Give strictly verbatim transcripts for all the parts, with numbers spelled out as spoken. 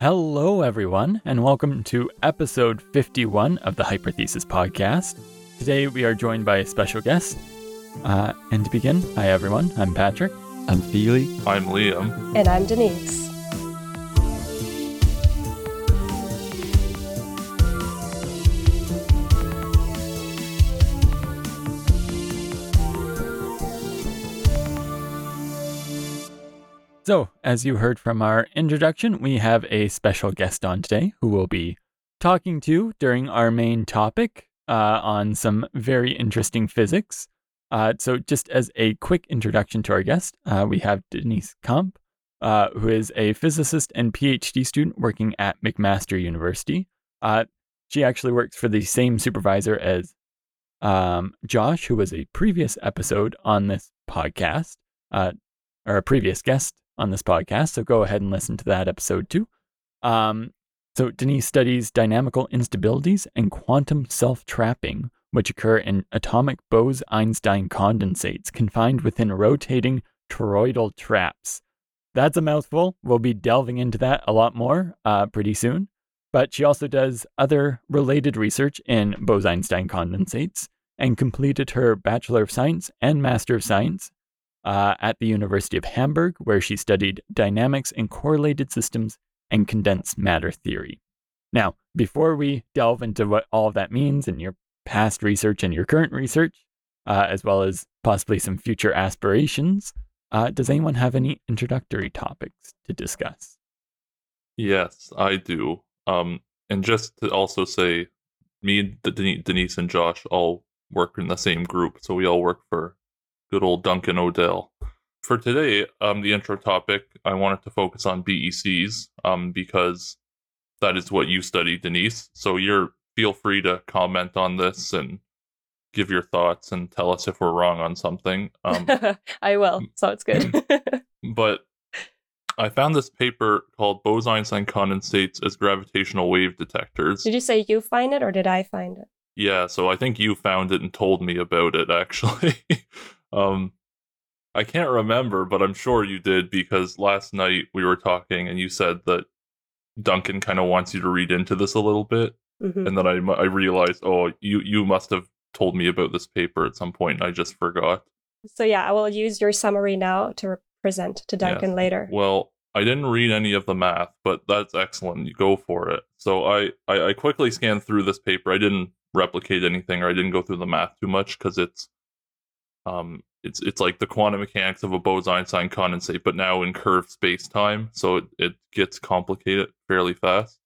Hello, everyone, and welcome to episode fifty-one of the Hyperthesis podcast. Today, we are joined by a special guest. Uh, and to begin, hi, everyone. I'm Patrick. I'm Feely. I'm Liam. And I'm Denise. So, as you heard from our introduction, we have a special guest on today who we'll be talking to during our main topic uh, on some very interesting physics. Uh, so just as a quick introduction to our guest, uh, we have Denise Kamp, uh, who is a physicist and PhD student working at McMaster University. Uh, she actually works for the same supervisor as um, Josh, who was a previous episode on this podcast, uh, or a previous guest on this podcast, so go ahead and listen to that episode too. Um, so Denise studies dynamical instabilities and quantum self-trapping, which occur in atomic Bose-Einstein condensates confined within rotating toroidal traps. That's a mouthful. We'll be delving into that a lot more uh, pretty soon. But she also does other related research in Bose-Einstein condensates and completed her Bachelor of Science and Master of Science Uh, at the University of Hamburg, where she studied dynamics and correlated systems and condensed matter theory. Now, before we delve into what all of that means and your past research and your current research, uh, as well as possibly some future aspirations, uh, does anyone have any introductory topics to discuss? Yes, I do. Um, and just to also say, me, Denise, and Josh all work in the same group, so we all work for good old Duncan O'Dell. For today, um, the intro topic, I wanted to focus on B E Cs um, because that is what you study, Denise. So you're feel free to comment on this and give your thoughts and tell us if we're wrong on something. Um, I will, so it's good. But I found this paper called Bose-Einstein Condensates as Gravitational Wave Detectors. Did you say you find it or did I find it? Yeah, so I think you found it and told me about it, actually. Um, I can't remember, but I'm sure you did, because last night we were talking and you said that Duncan kind of wants you to read into this a little bit. Mm-hmm. And then I, I realized, oh, you, you must have told me about this paper at some point. I just forgot. So yeah, I will use your summary now to present to Duncan yes. later. Well, I didn't read any of the math, but that's excellent. You go for it. So I, I, I quickly scanned through this paper. I didn't replicate anything, or I didn't go through the math too much, because it's Um, it's it's like the quantum mechanics of a Bose-Einstein condensate, but now in curved space-time, so it, it gets complicated fairly fast.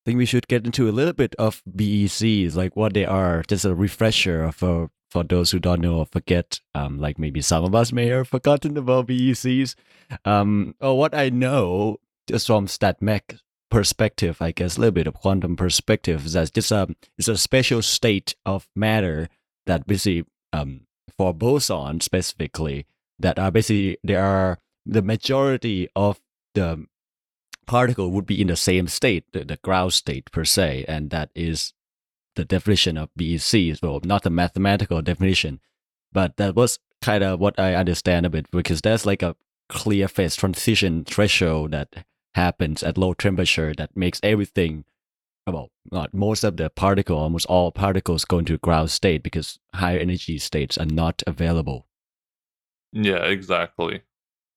I think we should get into a little bit of B E Cs, like what they are, just a refresher for, for those who don't know or forget, um, like maybe some of us may have forgotten about B E Cs. Um, or what I know, just from StatMech perspective, I guess, a little bit of quantum perspective, is that it's a, it's a special state of matter that basically um, for bosons specifically, that are basically, there are the majority of the particle would be in the same state, the, the ground state per se, and that is the definition of B E C. Well, not the mathematical definition, but that was kind of what I understand a bit, because there's like a clear phase transition threshold that happens at low temperature that makes everything, well, not most of the particle, almost all particles go into ground state, because higher energy states are not available. Yeah, exactly.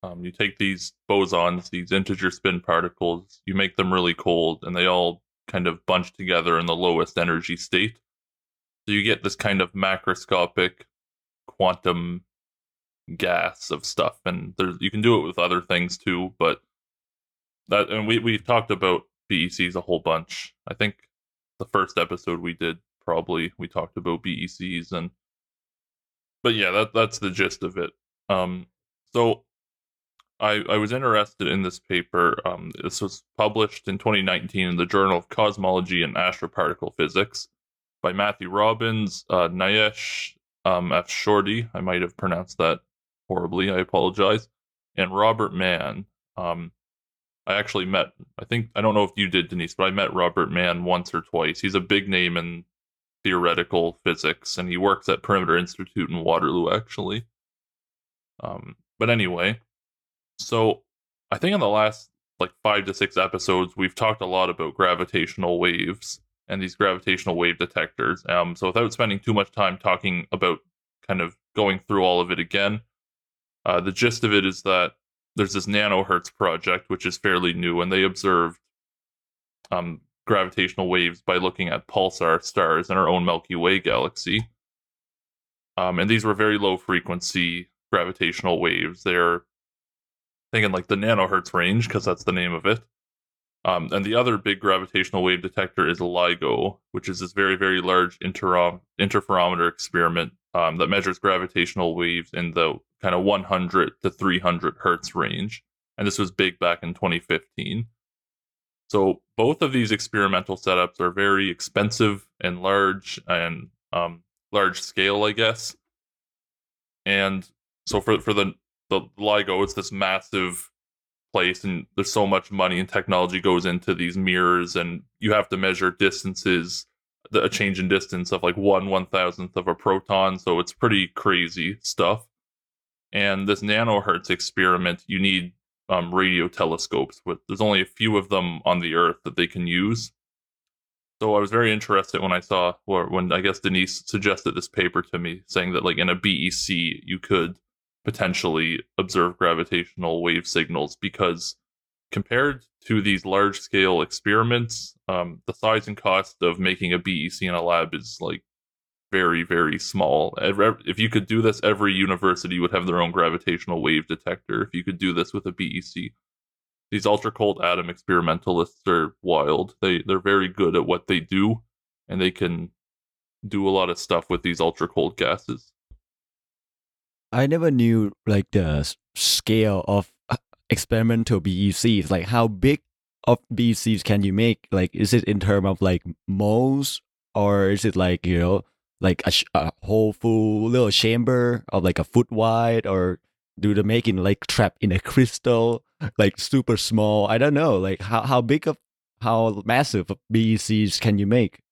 Um, you take these bosons, these integer spin particles, you make them really cold, and they all kind of bunch together in the lowest energy state. So you get this kind of macroscopic quantum gas of stuff, and there, you can do it with other things too, but that, and we, we've talked about B E Cs a whole bunch. I think the first episode we did, probably, we talked about B E Cs, and but yeah, that that's the gist of it. Um, so I I was interested in this paper. Um, this was published in twenty nineteen in the Journal of Cosmology and Astroparticle Physics by Matthew Robbins, uh, Nyesh um, Afshordi. I might have pronounced that horribly. I apologize. And Robert Mann. Um, I actually met, I think, I don't know if you did, Denise, but I met Robert Mann once or twice. He's a big name in theoretical physics, and he works at Perimeter Institute in Waterloo, actually. Um, but anyway, so I think in the last like five to six episodes, we've talked a lot about gravitational waves and these gravitational wave detectors. Um, so without spending too much time talking about kind of going through all of it again, uh, the gist of it is that there's this nanohertz project, which is fairly new, and they observed um, gravitational waves by looking at pulsar stars in our own Milky Way galaxy. Um, and these were very low frequency gravitational waves. They're thinking like the nanohertz range, because that's the name of it. Um, and the other big gravitational wave detector is LIGO, which is this very, very large interom- interferometer experiment um, that measures gravitational waves in the kind of one hundred to three hundred hertz range. And this was big back in twenty fifteen. So both of these experimental setups are very expensive and large and um, large scale, I guess. And so for, for the, the LIGO, it's this massive place, and there's so much money and technology goes into these mirrors, and you have to measure distances, the, a change in distance of like one one thousandth of a proton. So it's pretty crazy stuff. And this nanohertz experiment, you need um, radio telescopes. With there's only a few of them on the Earth that they can use. So I was very interested when I saw, or when I guess Denise suggested this paper to me, saying that like in a B E C you could potentially observe gravitational wave signals, because compared to these large scale experiments, um, the size and cost of making a B E C in a lab is like very, very small. If you could do this, every university would have their own gravitational wave detector. If you could do this with a B E C, these ultra cold atom experimentalists are wild. They, they're very good at what they do, and they can do a lot of stuff with these ultra cold gases. I never knew like the scale of experimental B E Cs, like how big of B E Cs can you make? Like, is it in terms of like moles, or is it like, you know, like a, sh- a whole full little chamber of like a foot wide, or do they make it like trapped in a crystal, like super small? I don't know. Like how, how big of, how massive of B E Cs can you make?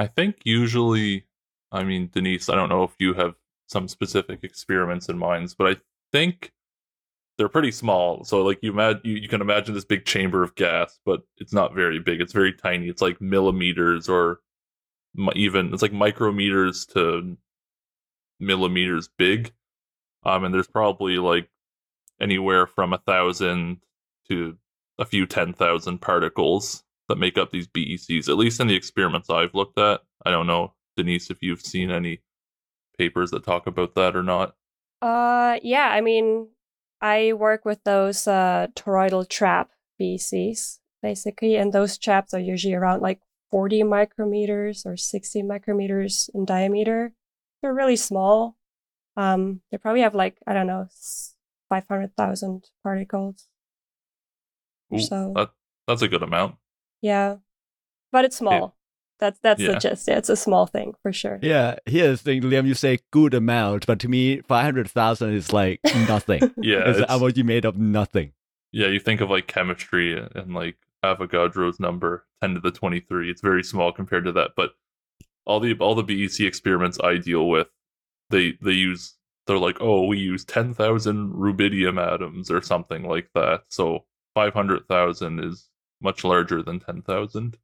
I think usually, I mean, Denise, I don't know if you have some specific experiments in minds, but I think they're pretty small. So like you, imag- you you can imagine this big chamber of gas, but it's not very big. It's very tiny. It's like millimeters, or even it's like micrometers to millimeters big. Um, and there's probably like anywhere from a thousand to a few ten thousand particles that make up these B E Cs, at least in the experiments I've looked at. I don't know, Denise, if you've seen any papers that talk about that or not. Uh, yeah, I mean, I work with those uh, toroidal trap B E Cs, basically, and those traps are usually around like forty micrometers or sixty micrometers in diameter. They're really small. Um, they probably have like, I don't know, five hundred thousand particles. Ooh, or so. That, that's a good amount. Yeah, but it's small. Yeah. That's that's yeah. the gist. Yeah, it's a small thing for sure. Yeah, here's the thing, Liam. You say good amount, but to me, five hundred thousand is like nothing. Yeah, it's, it's an amount you made of nothing. Yeah, you think of like chemistry and like Avogadro's number, ten to the twenty-three. It's very small compared to that. But all the all the B E C experiments I deal with, they they use they're like, oh, we use ten thousand rubidium atoms or something like that. So five hundred thousand is much larger than ten thousand.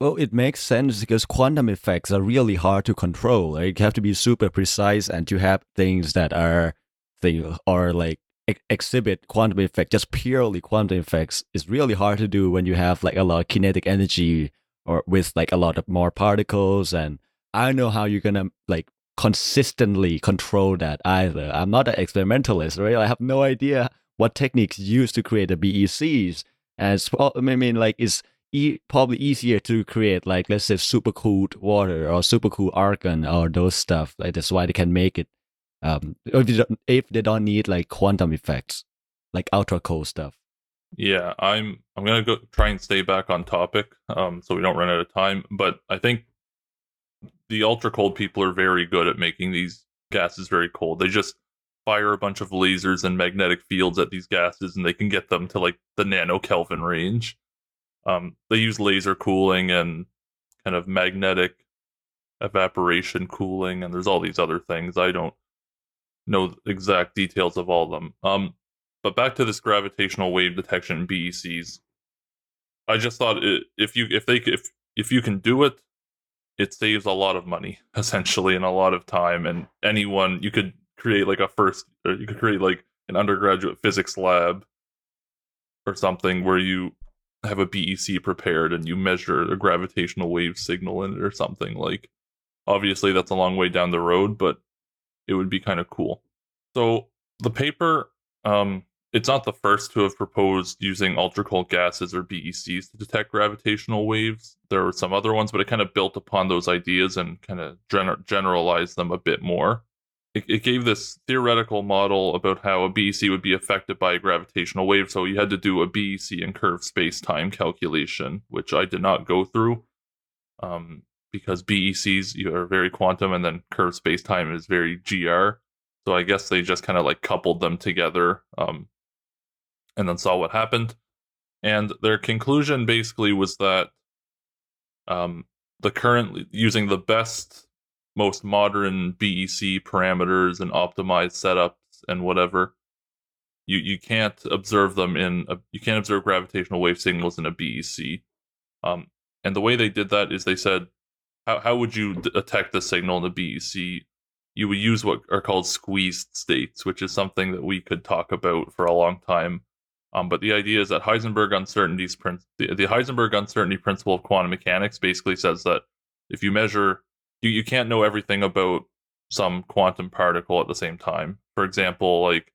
Well, it makes sense because quantum effects are really hard to control. Like, you have to be super precise, and you have things that are they are like ex- exhibit quantum effect, just purely quantum effects. It's really hard to do when you have like a lot of kinetic energy or with like a lot of more particles. And I don't know how you're gonna like consistently control that either. I'm not an experimentalist, right? I have no idea what techniques used to create the B E Cs. And it's, I mean, like it's. E- probably easier to create, like let's say supercooled water or supercooled argon or those stuff. Like that's why they can make it. Um, if they don't, if they don't need like quantum effects, like ultra cold stuff. Yeah, I'm I'm gonna go try and stay back on topic, um, so we don't run out of time. But I think the ultra cold people are very good at making these gases very cold. They just fire a bunch of lasers and magnetic fields at these gases, and they can get them to like the nano Kelvin range. Um, they use laser cooling and kind of magnetic evaporation cooling, and there's all these other things. I don't know the exact details of all of them. Um, But back to this gravitational wave detection, B E Cs. I just thought it, if you if they if if you can do it, it saves a lot of money essentially and a lot of time. And anyone, you could create like a first, or you could create like an undergraduate physics lab or something where you have a B E C prepared and you measure a gravitational wave signal in it or something. Like, obviously that's a long way down the road, but it would be kind of cool. So the paper, um, it's not the first to have proposed using ultracold gases or B E Cs to detect gravitational waves. There were some other ones, but it kind of built upon those ideas and kind of gener- generalized them a bit more. It, it gave this theoretical model about how a B E C would be affected by a gravitational wave. So you had to do a B E C in curved space-time calculation, which I did not go through, um, because B E Cs are very quantum and then curved space-time is very G R. So I guess they just kind of like coupled them together, um, and then saw what happened. And their conclusion basically was that um, the current, using the best, most modern B E C parameters and optimized setups and whatever, you you can't observe them in a, you can't observe gravitational wave signals in a B E C. Um, and the way they did that is they said, how how would you detect the signal in the B E C? You would use what are called squeezed states, which is something that we could talk about for a long time. Um, but the idea is that Heisenberg uncertainties, the, the Heisenberg uncertainty principle of quantum mechanics basically says that if you measure, You, you can't know everything about some quantum particle at the same time. For example, like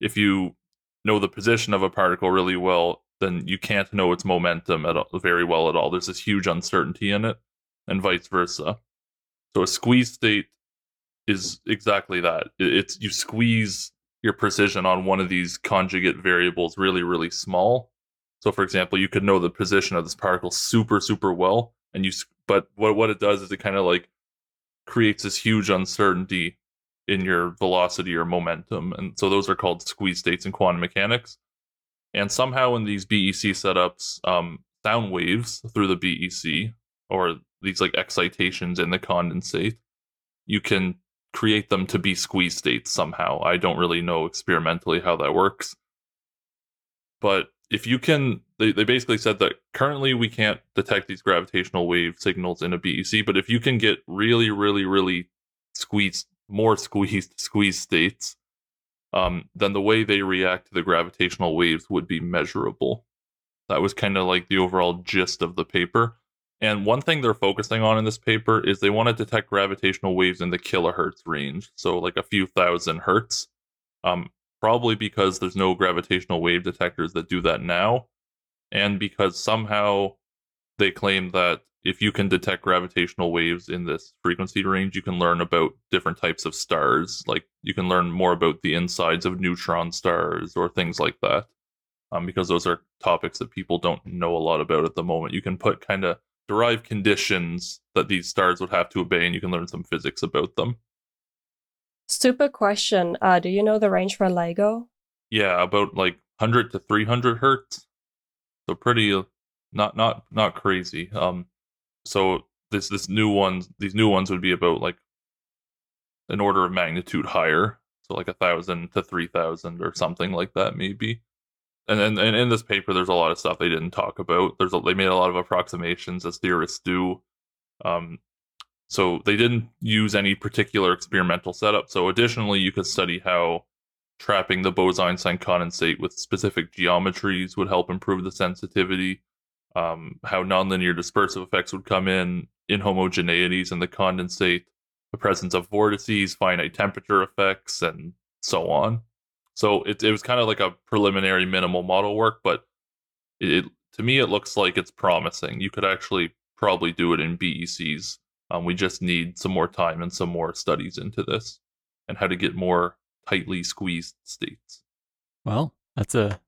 if you know the position of a particle really well, then you can't know its momentum at all, very well at all. There's this huge uncertainty in it, and vice versa. So a squeeze state is exactly that. It's you squeeze your precision on one of these conjugate variables really, really small. So for example, you could know the position of this particle super, super well, and you but what what it does is it kind of like creates this huge uncertainty in your velocity or momentum. And so those are called squeeze states in quantum mechanics. And somehow in these B E C setups, um, sound waves through the B E C, or these like excitations in the condensate, you can create them to be squeeze states somehow. I don't really know experimentally how that works. But if you can, they, they basically said that currently we can't detect these gravitational wave signals in a B E C, but if you can get really, really, really squeezed, more squeezed, squeezed states, um, then the way they react to the gravitational waves would be measurable. That was kind of like the overall gist of the paper. And one thing they're focusing on in this paper is they want to detect gravitational waves in the kilohertz range, so like a few thousand hertz. Um, Probably because there's no gravitational wave detectors that do that now, and because somehow they claim that if you can detect gravitational waves in this frequency range, you can learn about different types of stars. Like, you can learn more about the insides of neutron stars or things like that, um, because those are topics that people don't know a lot about at the moment. You can put kind of derive conditions that these stars would have to obey, and you can learn some physics about them. Stupid question. Uh, do you know the range for LIGO? Yeah, about like one hundred to three hundred hertz. So pretty, uh, not not not crazy. Um, so this this new ones, these new ones would be about like an order of magnitude higher. So like a thousand to three thousand or something like that, maybe. And then and, and in this paper, there's a lot of stuff they didn't talk about. There's a, they made a lot of approximations, as theorists do. Um. So they didn't use any particular experimental setup. So additionally, you could study how trapping the Bose-Einstein condensate with specific geometries would help improve the sensitivity, um, how nonlinear dispersive effects would come in, inhomogeneities in the condensate, the presence of vortices, finite temperature effects, and so on. So it, it was kind of like a preliminary minimal model work, but it, to me, it looks like it's promising. You could actually probably do it in B E Cs. Um, we just need some more time and some more studies into this and how to get more tightly squeezed states. Well, that's a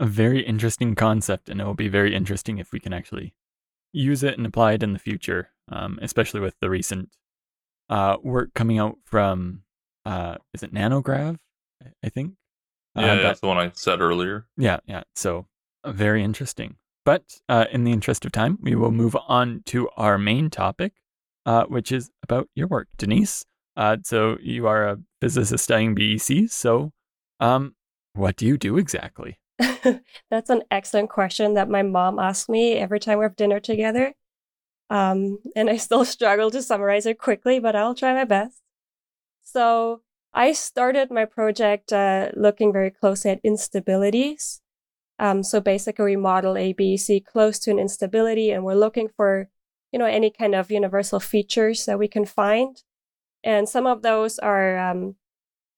a very interesting concept, and it will be very interesting if we can actually use it and apply it in the future, um, especially with the recent uh, work coming out from, uh, is it Nanograv, I think? Yeah, uh, yeah that, that's the one I said earlier. Yeah, yeah. So uh, very interesting. But uh, in the interest of time, we will move on to our main topic, Uh, which is about your work, Denise. Uh, so you are a physicist studying B E Cs. So um, What do you do exactly? That's an excellent question that my mom asks me every time we have dinner together. Um, and I still struggle to summarize it quickly, but I'll try my best. So I started my project uh, looking very closely at instabilities. Um, so basically, we model A, B, C close to an instability, and we're looking for, you know, any kind of universal features that we can find. And some of those are um,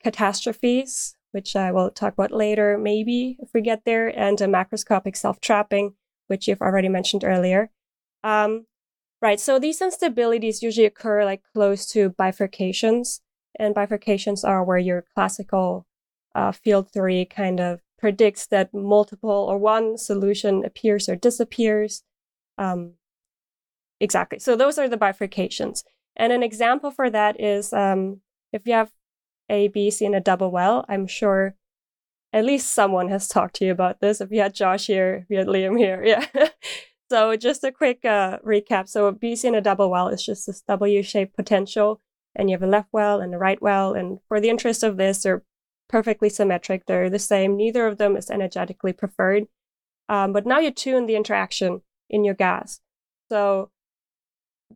catastrophes, which I will talk about later, maybe, if we get there, and a macroscopic self-trapping, which you've already mentioned earlier. Um, right, so these instabilities usually occur like close to bifurcations, and bifurcations are where your classical uh, field theory kind of predicts that multiple or one solution appears or disappears. Um, exactly, so those are the bifurcations. And an example for that is um, if you have A, B, C in a double well. I'm sure at least someone has talked to you about this. If you had Josh here, if you had Liam here, yeah. So just a quick uh, recap. So a B, C in a double well is just this W-shaped potential, and you have a left well and a right well. And for the interest of this, they're perfectly symmetric. They're the same. Neither of them is energetically preferred. Um, but now you tune the interaction in your gas. So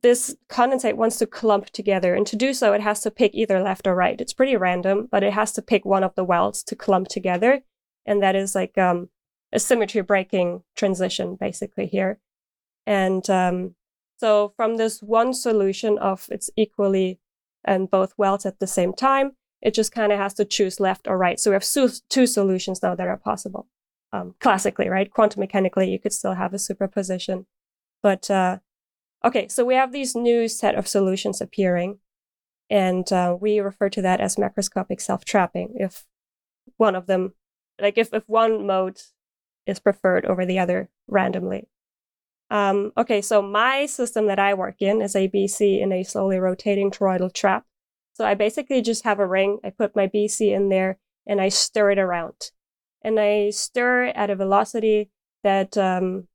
this condensate wants to clump together, and to do so, it has to pick either left or right. It's pretty random, but it has to pick one of the wells to clump together, and that is like um, a symmetry-breaking transition, basically, here. And um, so from this one solution of it's equally and both wells at the same time, it just kind of has to choose left or right. So we have su- two solutions now that are possible. Um, classically, right? Quantum mechanically, you could still have a superposition, but... Uh, Okay, so we have these new set of solutions appearing, and uh, we refer to that as macroscopic self-trapping. If one of them, like if, if one mode is preferred over the other randomly. Um, okay, so my system that I work in is A B C in a slowly rotating toroidal trap. So I basically just have a ring, I put my B C in there, and I stir it around. And I stir at a velocity that... Um,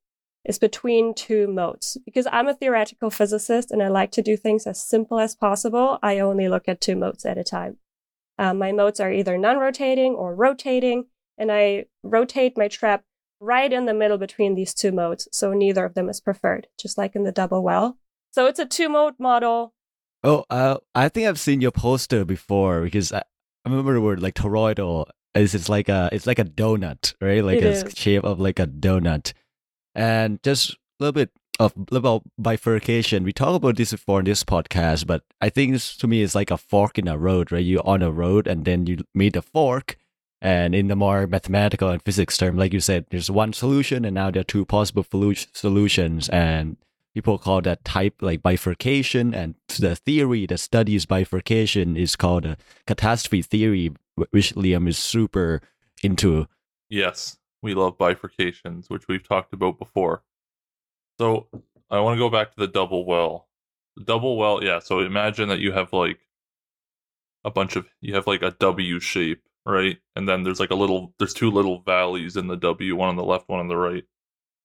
is between two modes. Because I'm a theoretical physicist and I like to do things as simple as possible, I only look at two modes at a time. Um, my modes are either non-rotating or rotating, and I rotate my trap right in the middle between these two modes, so neither of them is preferred, just like in the double well. So it's a two-mode model. Oh, uh, I think I've seen your poster before, because I, I remember the word like toroidal. It's, it's, like a, it's like a donut, right? Like it a is. shape of like a donut. And just a little bit of about bifurcation. We talked about this before in this podcast, but I think this to me is like a fork in a road, right? You're on a road and then you meet a fork. And in the more mathematical and physics term, like you said, there's one solution and now there are two possible solutions. And people call that type like bifurcation. And the theory that studies bifurcation is called a catastrophe theory, which Liam is super into. Yes. We love bifurcations, which we've talked about before. So I want to go back to the double well. The double well, yeah. So imagine that you have like a bunch of, you have like a W shape, right? And then there's like a little, there's two little valleys in the W, one on the left, one on the right.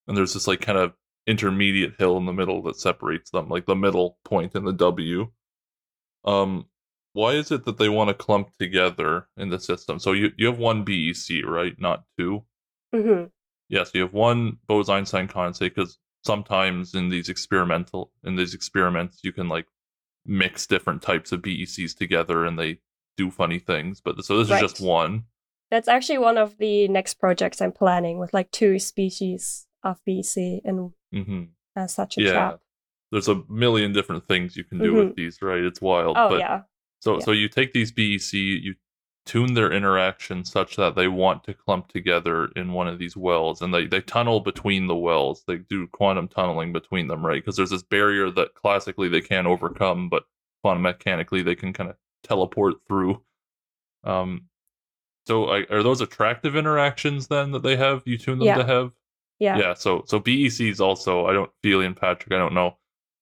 And there's this like kind of intermediate hill in the middle that separates them, like the middle point in the W. Um, why is it that they want to clump together in the system? So you, you have one B E C, right? Not two. Mm-hmm. Yeah, so you have one Bose-Einstein condensate, because sometimes in these experimental in these experiments you can like mix different types of B E Cs together and they do funny things. But so this right. is just one. That's actually one of the next projects I'm planning with like two species of B E C and mm-hmm. uh, such a yeah. trap. There's a million different things you can do mm-hmm. with these, right? It's wild. Oh but yeah. So yeah. so you take these B E C, you tune their interaction such that they want to clump together in one of these wells, and they, they tunnel between the wells. They do quantum tunneling between them, right? Because there's this barrier that classically they can't overcome, but quantum mechanically they can kind of teleport through. Um, so I, are those attractive interactions then that they have? You tune them yeah. to have? Yeah. Yeah. So so B E Cs also, I don't feel in Patrick, I don't know.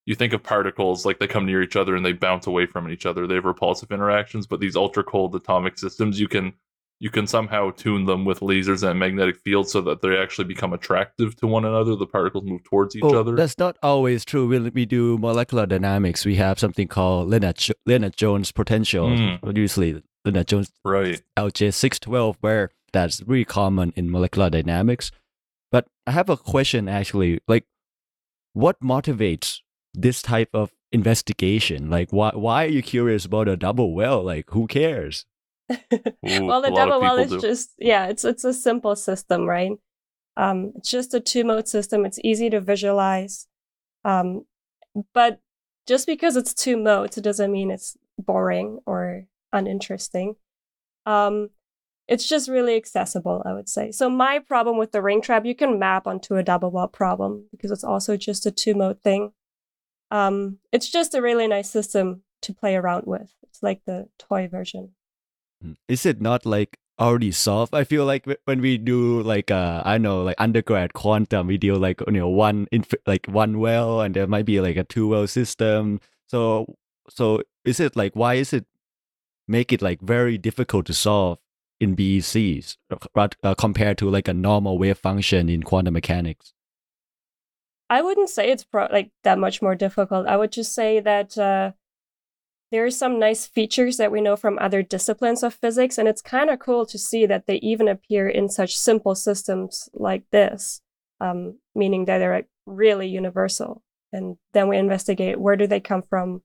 You think of particles, like they come near each other and they bounce away from each other. They have repulsive interactions, but these ultra-cold atomic systems, you can you can somehow tune them with lasers and magnetic fields so that they actually become attractive to one another. The particles move towards each oh, other. That's not always true. We, we do molecular dynamics. We have something called Leonard, Leonard Jones potential, mm. usually Leonard Jones right. L J six twelve, where that's really common in molecular dynamics. But I have a question actually, like what motivates this type of investigation? Like why why are you curious about a double well? Like who cares? Well, the double well is do. just, yeah, it's it's a simple system, right? Um, it's just a two-mode system. It's easy to visualize. Um, but just because it's two modes, it doesn't mean it's boring or uninteresting. Um, it's just really accessible, I would say. So my problem with the ring trap, you can map onto a double well problem because it's also just a two-mode thing. Um, it's just a really nice system to play around with. It's like the toy version. Is it not like already solved? I feel like when we do like uh, I know like undergrad quantum, we do like you know one inf- like one well, and there might be like a two well system. So so is it like why is it make it like very difficult to solve in B E Cs uh, compared to like a normal wave function in quantum mechanics? I wouldn't say it's pro- like that much more difficult. I would just say that. Uh... There are some nice features that we know from other disciplines of physics, and it's kind of cool to see that they even appear in such simple systems like this, um, meaning that they're really universal. And then we investigate where do they come from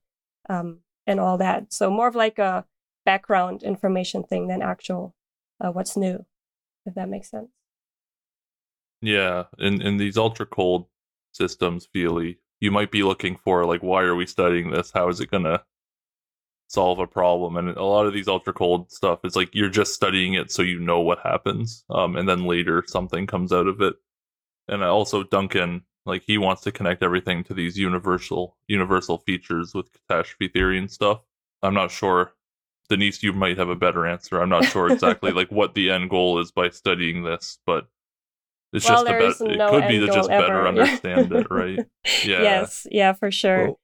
um, and all that. So more of like a background information thing than actual uh, what's new, if that makes sense. Yeah, in, in these ultra-cold systems, Feely, you might be looking for like, why are we studying this? How is it going to solve a problem? And a lot of these ultra cold stuff, it's like you're just studying it so you know what happens, um and then later something comes out of it. And also Duncan, like he wants to connect everything to these universal universal features with catastrophe theory and stuff. I'm not sure, Denise, you might have a better answer. I'm not sure exactly like what the end goal is by studying this, but it's well, just about it no could be to just ever. better understand it, right? Yeah. Yes, yeah, for sure. Well,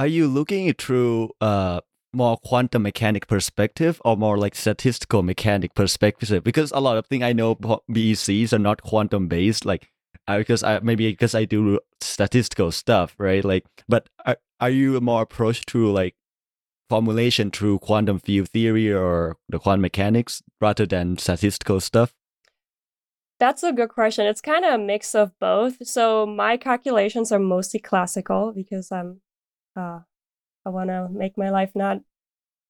are you looking through a uh, more quantum mechanic perspective or more like statistical mechanic perspective? Because a lot of things I know B E Cs are not quantum based, like I, because I maybe because I do statistical stuff, right? Like, but are, are you more approached through like formulation through quantum field theory or the quantum mechanics rather than statistical stuff? That's a good question. It's kind of a mix of both. So my calculations are mostly classical because I'm Uh, I want to make my life not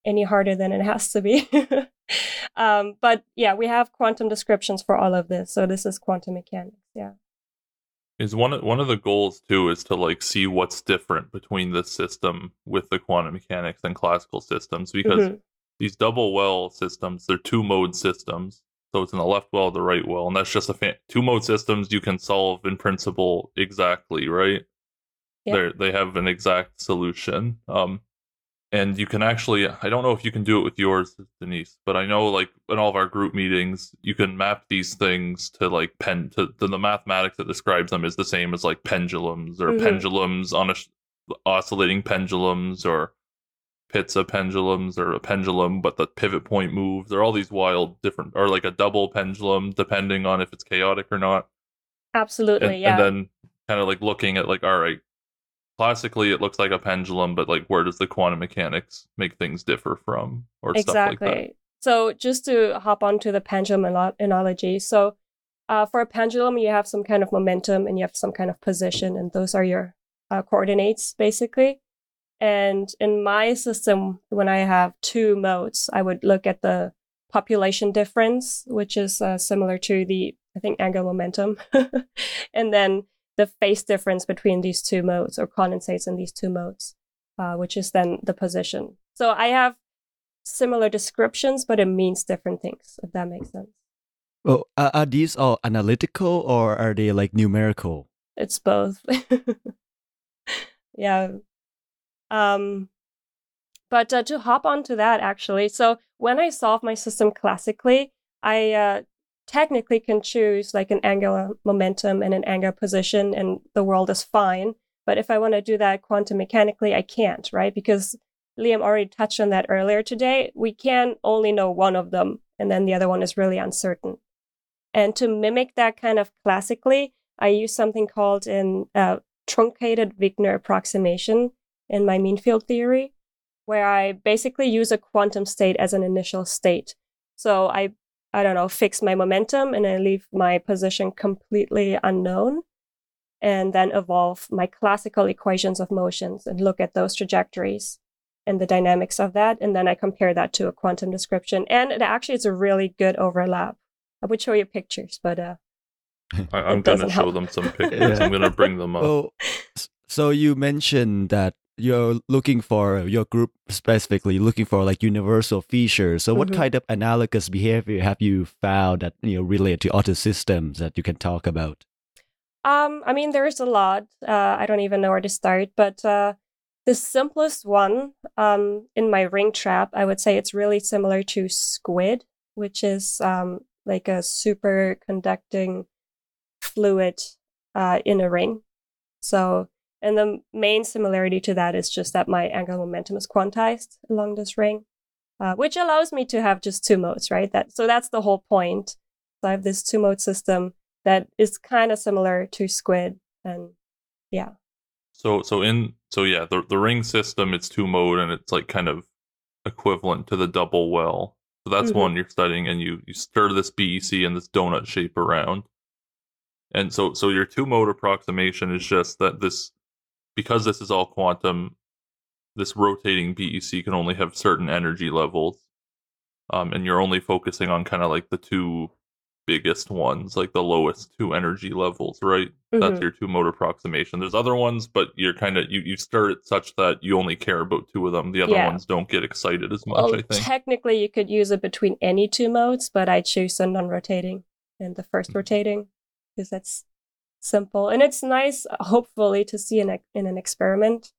any harder than it has to be. um, but yeah, we have quantum descriptions for all of this. So this is quantum mechanics. Yeah. Is one of, one of the goals too is to like see what's different between this system with the quantum mechanics and classical systems, because mm-hmm. these double well systems, they're two mode systems. So it's in the left well, the right well, and that's just a fan- two mode systems you can solve in principle exactly, right? They they have an exact solution, um, and you can actually, I don't know if you can do it with yours, Denise, but I know like in all of our group meetings, you can map these things to like pen to, to the mathematics that describes them is the same as like pendulums or mm-hmm. pendulums on a oscillating pendulums or pizza pendulums or a pendulum, but the pivot point moves. There are all these wild different, or like a double pendulum, depending on if it's chaotic or not. Absolutely, and, yeah. And then kind of like looking at like, all right, classically, it looks like a pendulum, but like, where does the quantum mechanics make things differ from, or exactly. stuff like that? So, just to hop onto the pendulum analogy, so uh, for a pendulum, you have some kind of momentum and you have some kind of position, and those are your uh, coordinates, basically. And in my system, when I have two modes, I would look at the population difference, which is uh, similar to the, I think, angular momentum, and then the phase difference between these two modes, or condensates in these two modes, uh, which is then the position. So I have similar descriptions, but it means different things, if that makes sense. Well, uh, are these all analytical or are they like numerical? It's both. Yeah. Um, but uh, to hop onto that, actually, so when I solve my system classically, I... Uh, technically can choose like an angular momentum and an angular position and the world is fine. But if I want to do that quantum mechanically, I can't, right? Because Liam already touched on that earlier today. We can only know one of them and then the other one is really uncertain. And to mimic that kind of classically, I use something called an uh, truncated Wigner approximation in my mean field theory, where I basically use a quantum state as an initial state. So I I don't know, fix my momentum, and I leave my position completely unknown, and then evolve my classical equations of motions and look at those trajectories and the dynamics of that. And then I compare that to a quantum description. And it actually is a really good overlap. I would show you pictures, but uh, I, I'm going to show help. them some pictures. Yeah. I'm going to bring them up. Well, so you mentioned that you're looking for, your group specifically, looking for like universal features. So mm-hmm. what kind of analogous behavior have you found that, you know, relate to other systems that you can talk about? Um, I mean, there is a lot. Uh, I don't even know where to start, but uh, the simplest one um, in my ring trap, I would say it's really similar to squid, which is um, like a superconducting fluid uh, in a ring. So, and the main similarity to that is just that my angular momentum is quantized along this ring, uh, which allows me to have just two modes, right? That so that's the whole point. So I have this two mode system that is kind of similar to squid, and yeah. So so in so yeah, the the ring system, it's two mode, and it's like kind of equivalent to the double well. So that's mm-hmm. one you're studying, and you you stir this B E C and this donut shape around, and so so your two mode approximation is just that this, because this is all quantum, this rotating B E C can only have certain energy levels, um, and you're only focusing on kind of like the two biggest ones, like the lowest two energy levels, right? Mm-hmm. That's your two mode approximation. There's other ones, but you're kind of you, you stir it such that you only care about two of them. The other yeah. ones don't get excited as much. Well, I think technically you could use it between any two modes, but I choose the non-rotating and the first mm-hmm. rotating because that's simple, and it's nice hopefully to see in, a, in an experiment,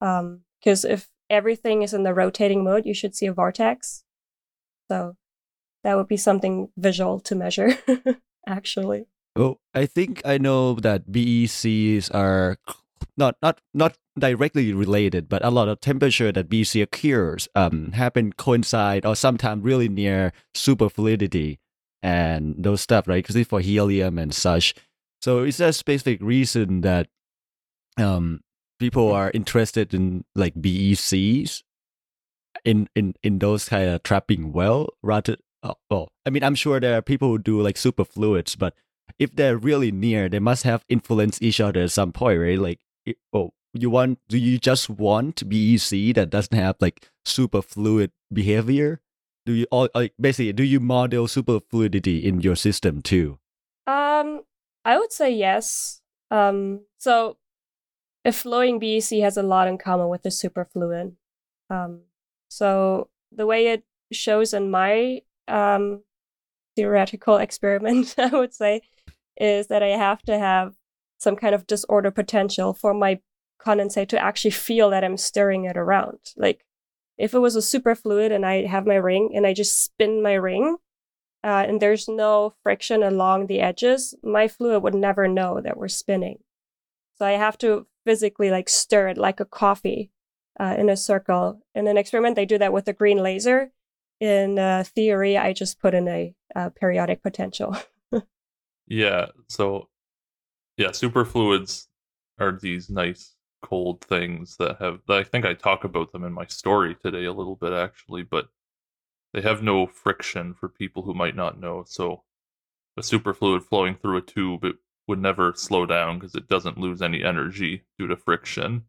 um because if everything is in the rotating mode, you should see a vortex. So that would be something visual to measure, actually. Well, I think I know that B E Cs are not not not directly related, but a lot of temperature that B E C occurs um, happen coincide or sometimes really near superfluidity and those stuff, right? Because for helium and such. So is there a specific reason that um, people are interested in like B E Cs in in in those kind of trapping well rather? Oh, well, I mean, I'm sure there are people who do like superfluids, but if they're really near, they must have influenced each other at some point, right? Like, it, oh, you want, do you just want B E C that doesn't have like superfluid behavior? Do you, or, like, basically, do you model superfluidity in your system too? Um, I would say yes. Um, so a flowing B E C has a lot in common with the superfluid. Um, so the way it shows in my Um, theoretical experiment, I would say, is that I have to have some kind of disorder potential for my condensate to actually feel that I'm stirring it around. Like if it was a superfluid and I have my ring and I just spin my ring uh, and there's no friction along the edges, my fluid would never know that we're spinning. So I have to physically like stir it like a coffee uh, in a circle. In an experiment, they do that with a green laser. In uh, theory, I just put in a uh, periodic potential. yeah. So, yeah, superfluids are these nice cold things that have, I think I talk about them in my story today a little bit actually, but they have no friction for people who might not know. So a superfluid flowing through a tube, it would never slow down because it doesn't lose any energy due to friction.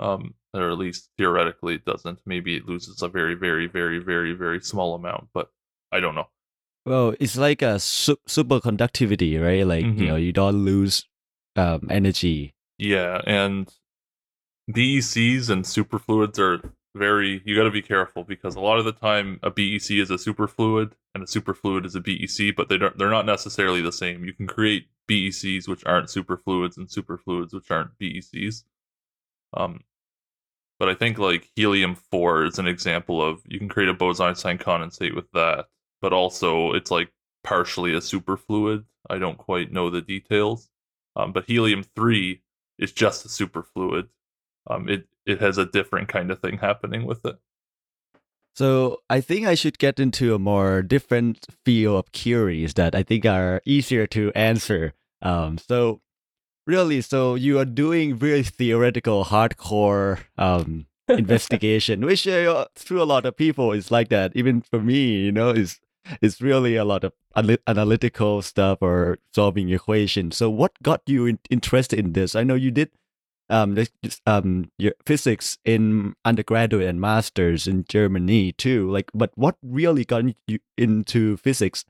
Um, or at least theoretically it doesn't. Maybe it loses a very, very, very, very, very small amount, but I don't know. Well, it's like a su- superconductivity, right? Like, mm-hmm. you know, you don't lose um, energy. Yeah, and B E Cs and superfluids are very, you got to be careful because a lot of the time a B E C is a superfluid and a superfluid is a B E C, but they don't, they're not necessarily the same. You can create B E Cs which aren't superfluids and superfluids which aren't B E Cs. Um, but I think like helium four is an example of, you can create a Bose-Einstein condensate with that, but also it's like partially a superfluid. I don't quite know the details. Um, but helium three is just a superfluid. Um, it, it has a different kind of thing happening with it. So I think I should get into a more different field of queries that I think are easier to answer. Um, so Really, so you are doing very theoretical, hardcore um, investigation, which uh, through a lot of people is like that. Even for me, you know, is It's really a lot of analytical stuff or solving equations. So what got you in- interested in this? I know you did um, this, um, your physics in undergraduate and master's in Germany too. Like, but what really got you into physics?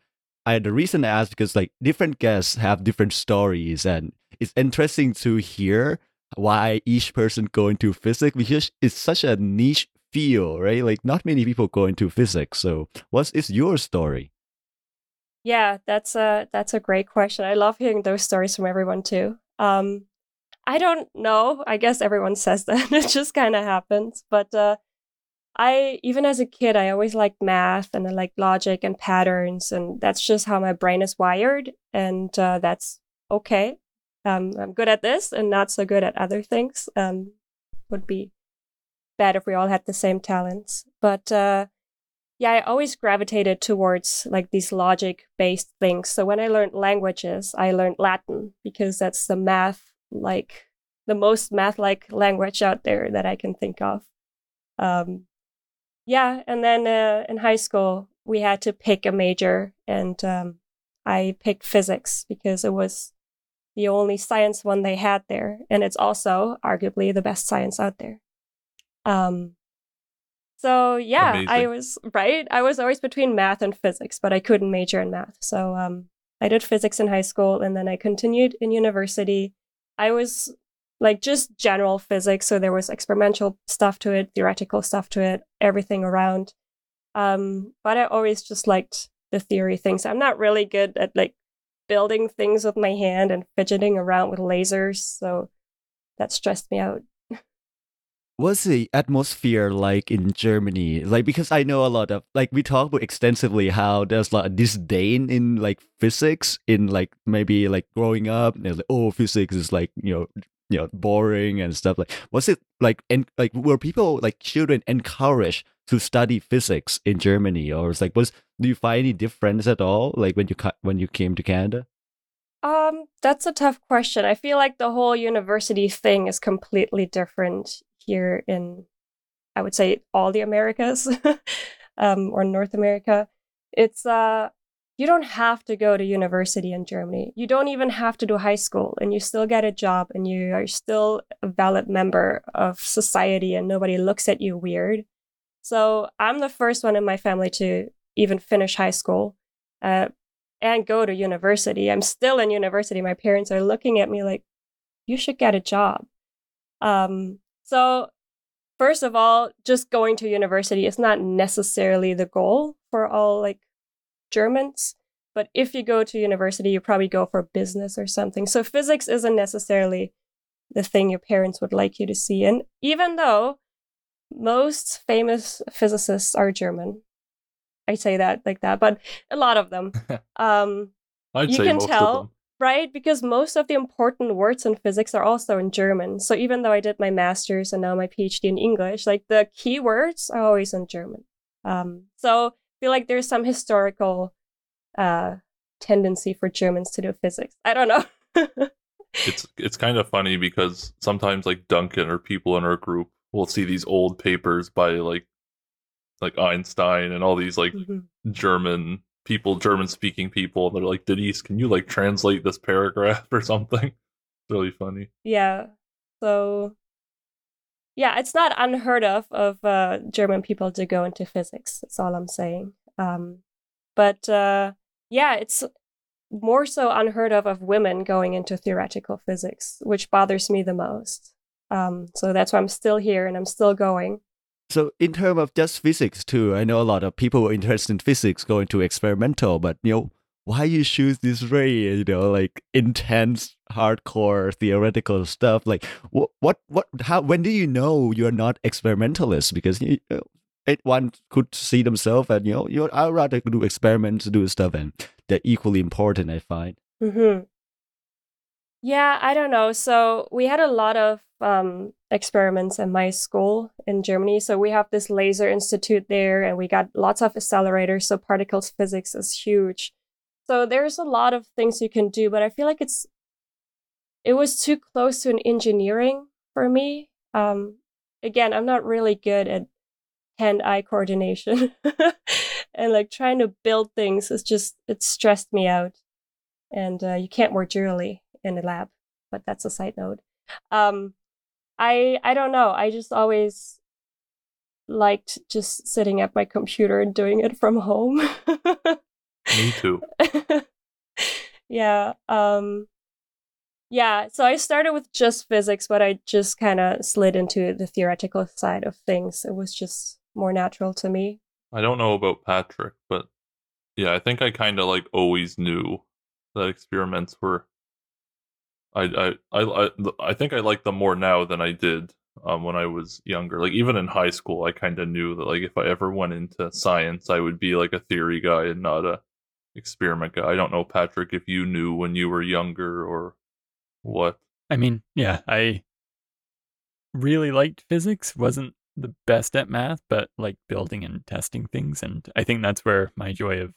I, the reason I asked because like different guests have different stories, and it's interesting to hear why each person go into physics, because it's such a niche field, right? Like not many people go into physics. So what is your story? Yeah, that's a that's a great question. I love hearing those stories from everyone too. Um, I don't know. I guess everyone says that. It just kind of happens. But uh, I, even as a kid, I always liked math and I liked logic and patterns, and that's just how my brain is wired. And uh, that's okay. Um, I'm good at this and not so good at other things. Um, would be bad if we all had the same talents. But uh, yeah, I always gravitated towards like these logic-based things. So when I learned languages, I learned Latin because that's the math, like the most math-like language out there that I can think of. Um, yeah, and then uh, in high school, we had to pick a major, and um, I picked physics because it was the only science one they had there. And it's also arguably the best science out there. Um, so yeah, Amazing. I was, right? I was always between math and physics, but I couldn't major in math. So um, I did physics in high school, and then I continued in university. I was like just general physics. So there was experimental stuff to it, theoretical stuff to it, everything around. Um, but I always just liked the theory things. I'm not really good at like building things with my hand and fidgeting around with lasers, so that stressed me out. What's the atmosphere like in Germany? Like, because I know a lot of, like, we talk about extensively how there's a lot of disdain in like physics in like maybe like growing up, and like, oh, physics is like, you know, you know, boring and stuff. Like, was it like, and like, were people, like children, encouraged to study physics in Germany, or it's like, was do you find any difference at all, like when you when you came to Canada? Um, that's a tough question. I feel like the whole university thing is completely different here in, I would say, all the Americas, um, or North America. It's uh, you don't have to go to university in Germany. You don't even have to do high school, and you still get a job, and you are still a valid member of society, and nobody looks at you weird. So I'm the first one in my family to even finish high school uh, and go to university. I'm still in university. My parents are looking at me like, you should get a job. Um, so first of all, just going to university is not necessarily the goal for all like Germans. But if you go to university, you probably go for business or something. So physics isn't necessarily the thing your parents would like you to see. And even though most famous physicists are German. I say that like that, but a lot of them. Um, I'd you say can most tell, of them. Right? Because most of the important words in physics are also in German. So even though I did my master's and now my PhD in English, like the key words are always in German. Um, so I feel like there's some historical uh, tendency for Germans to do physics. I don't know. it's it's kind of funny because sometimes like Duncan or people in our group, we'll see these old papers by like like Einstein and all these like mm-hmm. German people, German speaking people. And they're like, Denise, can you like translate this paragraph or something? It's really funny. Yeah. So, yeah, it's not unheard of of uh, German people to go into physics. That's all I'm saying. Um, but uh, yeah, it's more so unheard of of women going into theoretical physics, which bothers me the most. Um, so that's why I'm still here and I'm still going. So in terms of just physics too, I know a lot of people who are interested in physics go into experimental, but you know, why you choose this very, you know, like intense, hardcore theoretical stuff? Like what, what, what how, when do you know you're not experimentalist? Because you know, it, one could see themselves and, you know, you're, I'd rather do experiments, do stuff, and they're equally important, I find. Mm-hmm. Yeah, I don't know. So we had a lot of um, experiments in my school in Germany. So we have this laser institute there, and we got lots of accelerators. So particles physics is huge. So there's a lot of things you can do, but I feel like it's it was too close to an engineering for me. Um, again, I'm not really good at hand-eye coordination and like trying to build things is just, it stressed me out. And uh, you can't work drearily in a lab, but that's a side note. Um, I I don't know. I just always liked just sitting at my computer and doing it from home. Me too. Yeah. Um, yeah. So I started with just physics, but I just kind of slid into the theoretical side of things. It was just more natural to me. I don't know about Patrick, but yeah, I think I kind of like always knew that experiments were. I I I I think I like them more now than I did um, when I was younger. Like even in high school, I kind of knew that like if I ever went into science, I would be like a theory guy and not a experiment guy. I don't know, Patrick, if you knew when you were younger or what. I mean, yeah, I really liked physics. Wasn't the best at math, but like building and testing things, and I think that's where my joy of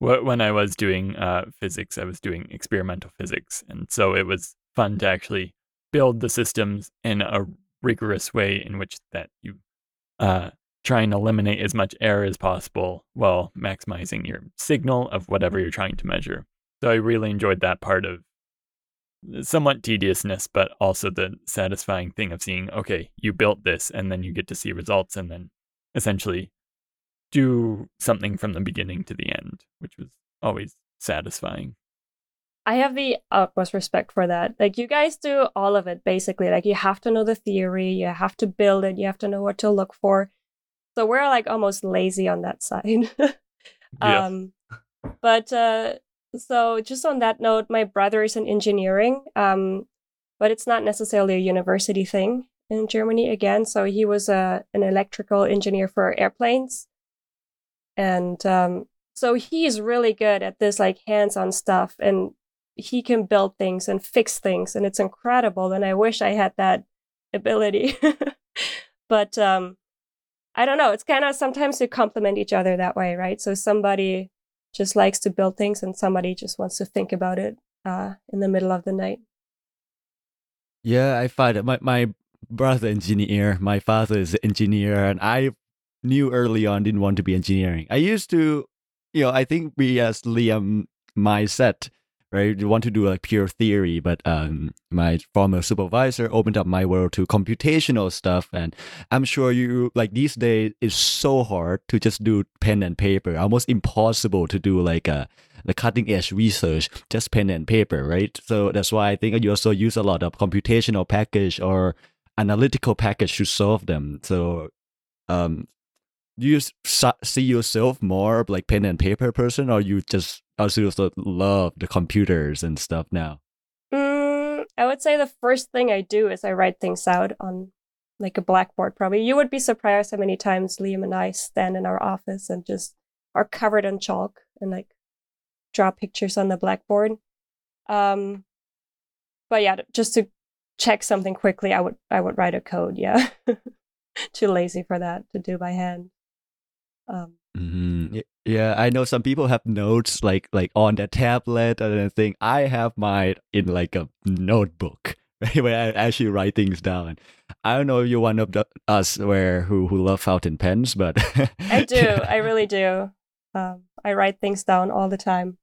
when I was doing uh, physics, I was doing experimental physics. And so it was fun to actually build the systems in a rigorous way in which that you uh, try and eliminate as much error as possible while maximizing your signal of whatever you're trying to measure. So I really enjoyed that part of somewhat tediousness, but also the satisfying thing of seeing, okay, you built this and then you get to see results and then essentially do something from the beginning to the end, which was always satisfying. I have the utmost respect for that. Like, you guys do all of it, basically. Like, you have to know the theory, you have to build it, you have to know what to look for. So we're, like, almost lazy on that side. um, but, uh, so just on that note, my brother is in engineering, um, but it's not necessarily a university thing in Germany, again. So he was uh, an electrical engineer for airplanes. And um, so he's really good at this, like, hands-on stuff, and he can build things and fix things, and it's incredible. And I wish I had that ability. But um, I don't know. It's kind of sometimes you complement each other that way, right? So somebody just likes to build things, and somebody just wants to think about it uh, in the middle of the night. Yeah, I find it. My my brother engineer, my father is an engineer, and I knew early on didn't want to be engineering. I used to, you know, I think we as Liam, my set, right, we want to do like pure theory, but um, my former supervisor opened up my world to computational stuff, and I'm sure you, like these days, it's so hard to just do pen and paper, almost impossible to do like a, the cutting edge research, just pen and paper, right? So that's why I think you also use a lot of computational package or analytical package to solve them. So, um, do you see yourself more like pen and paper person, or you just also love the computers and stuff now? Mm, I would say the first thing I do is I write things out on like a blackboard probably. You would be surprised how many times Liam and I stand in our office and just are covered in chalk and like draw pictures on the blackboard. Um, but yeah, just to check something quickly, I would I would write a code, yeah. Too lazy for that to do by hand. Um, mm-hmm. Yeah, I know some people have notes like like on their tablet and everything. I have mine in like a notebook, right, where I actually write things down. I don't know if you're one of the, us where who, who love fountain pens, but I do. Yeah. I really do. Um, I write things down all the time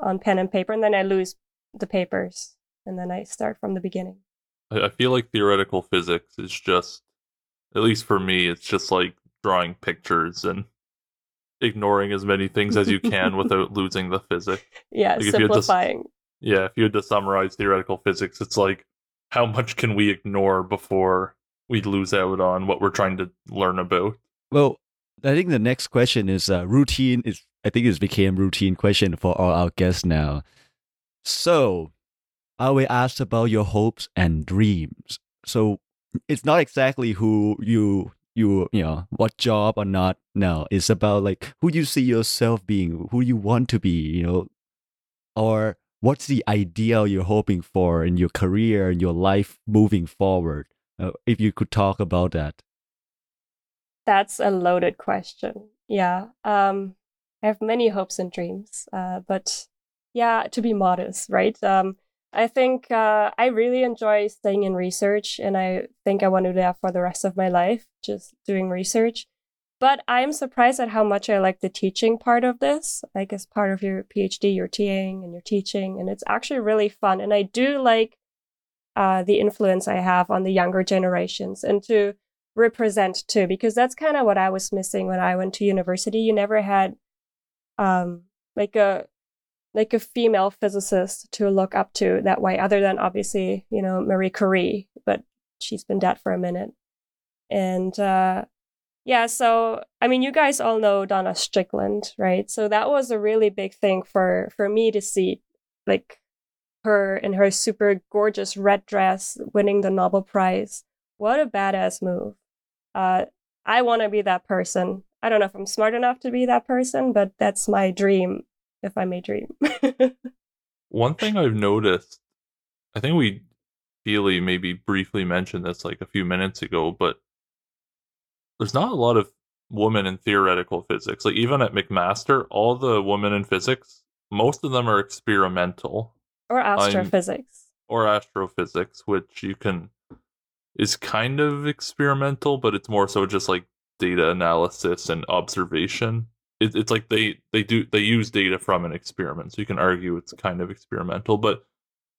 on pen and paper, and then I lose the papers, and then I start from the beginning. I feel like theoretical physics is just, at least for me, it's just like drawing pictures and ignoring as many things as you can without losing the physics. Yeah, like simplifying. If you had to, yeah, if you had to summarize theoretical physics, it's like, how much can we ignore before we lose out on what we're trying to learn about? Well, I think the next question is uh, routine. Is I think it's became routine question for all our guests now. So, are we asked about your hopes and dreams? So, it's not exactly who you... You, you know, what job or not now. It's about like who you see yourself being, who you want to be, you know, or what's the ideal you're hoping for in your career and your life moving forward. Uh, if you could talk about that. That's a loaded question. Yeah. Um, I have many hopes and dreams, uh, but yeah, to be modest, right? Um, I think uh, I really enjoy staying in research, and I think I want to do that for the rest of my life, just doing research. But I'm surprised at how much I like the teaching part of this. Like, as part of your PhD, you're TAing and you're teaching, and it's actually really fun. And I do like uh, the influence I have on the younger generations and to represent too, because that's kind of what I was missing when I went to university. You never had um, like a like a female physicist to look up to that way, other than obviously, you know, Marie Curie, but she's been dead for a minute. And uh, yeah, so, I mean, you guys all know Donna Strickland, right? So that was a really big thing for, for me to see, like, her in her super gorgeous red dress winning the Nobel Prize. What a badass move. Uh, I want to be that person. I don't know if I'm smart enough to be that person, but that's my dream, if I may dream. One thing I've noticed, I think we really maybe briefly mentioned this like a few minutes ago, but there's not a lot of women in theoretical physics. Like, even at McMaster, all the women in physics, most of them are experimental. Or astrophysics. I'm, or astrophysics, which you can... is kind of experimental, but it's more so just like data analysis and observation. It, it's like they, they do they use data from an experiment, so you can argue it's kind of experimental. But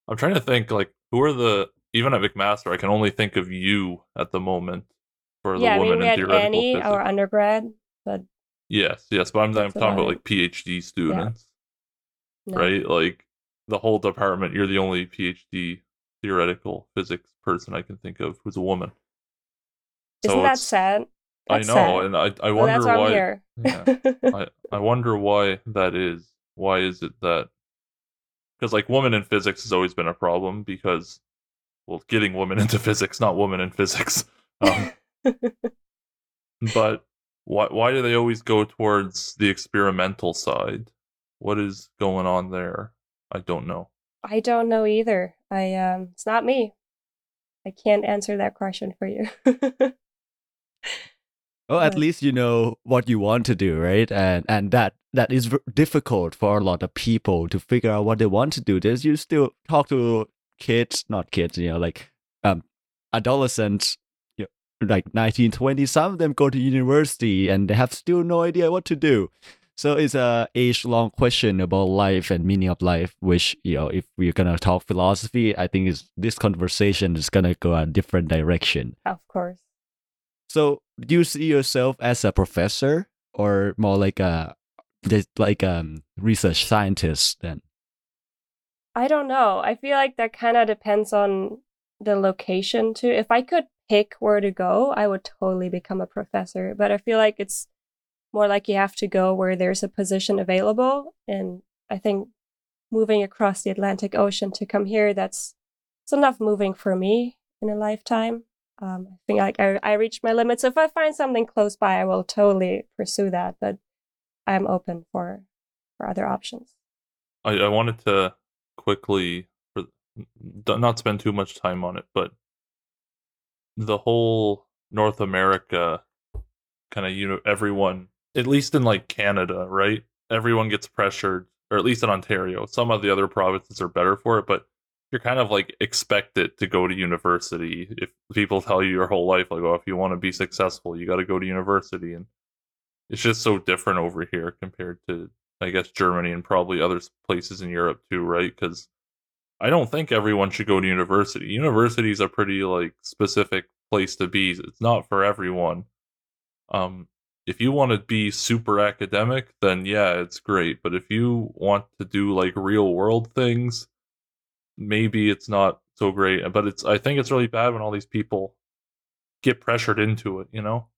I'm trying to think, like, who are the, even at McMaster, I can only think of you at the moment for the yeah, woman I mean, we in theoretical Annie, physics. Our undergrad, but yes, yes, but I'm, I'm talking about like PhD students, yeah. no. right? Like the whole department, you're the only PhD theoretical physics person I can think of who's a woman. So isn't that sad? That's I know, sad. and I I wonder well, why. Here. yeah, I I wonder why that is. Why is it that? Because like women in physics has always been a problem. Because well, getting women into physics, not women in physics. Um, but why why do they always go towards the experimental side? What is going on there? I don't know. I don't know either. I um, it's not me. I can't answer that question for you. Well, at least you know what you want to do, right? And and that that is v- difficult for a lot of people to figure out what they want to do. There's you still talk to kids, not kids, you know, like um, adolescents, you know, like nineteen, twenty. Some of them go to university and they have still no idea what to do. So it's a age-long question about life and meaning of life, which, you know, if we're going to talk philosophy, I think is this conversation is going to go a different direction. Of course. So do you see yourself as a professor or more like a like um research scientist then? I don't know. I feel like that kind of depends on the location too. If I could pick where to go, I would totally become a professor. But I feel like it's more like you have to go where there's a position available. And I think moving across the Atlantic Ocean to come here, that's it's enough moving for me in a lifetime. Um, I think like I, I reached my limits. So if I find something close by, I will totally pursue that. But I'm open for, for other options. I, I wanted to quickly, for, not spend too much time on it, but the whole North America kind of, you know, everyone... at least in like Canada, right? Everyone gets pressured, or at least in Ontario. Some of the other provinces are better for it, but you're kind of like expected to go to university. If people tell you your whole life, like, oh, if you want to be successful, you got to go to university. And it's just so different over here compared to, I guess, Germany and probably other places in Europe too, right? Because I don't think everyone should go to university. University is a pretty like specific place to be. It's not for everyone. Um, If you want to be super academic, then yeah, it's great. But if you want to do like real world things, maybe it's not so great. But it's I think it's really bad when all these people get pressured into it, you know?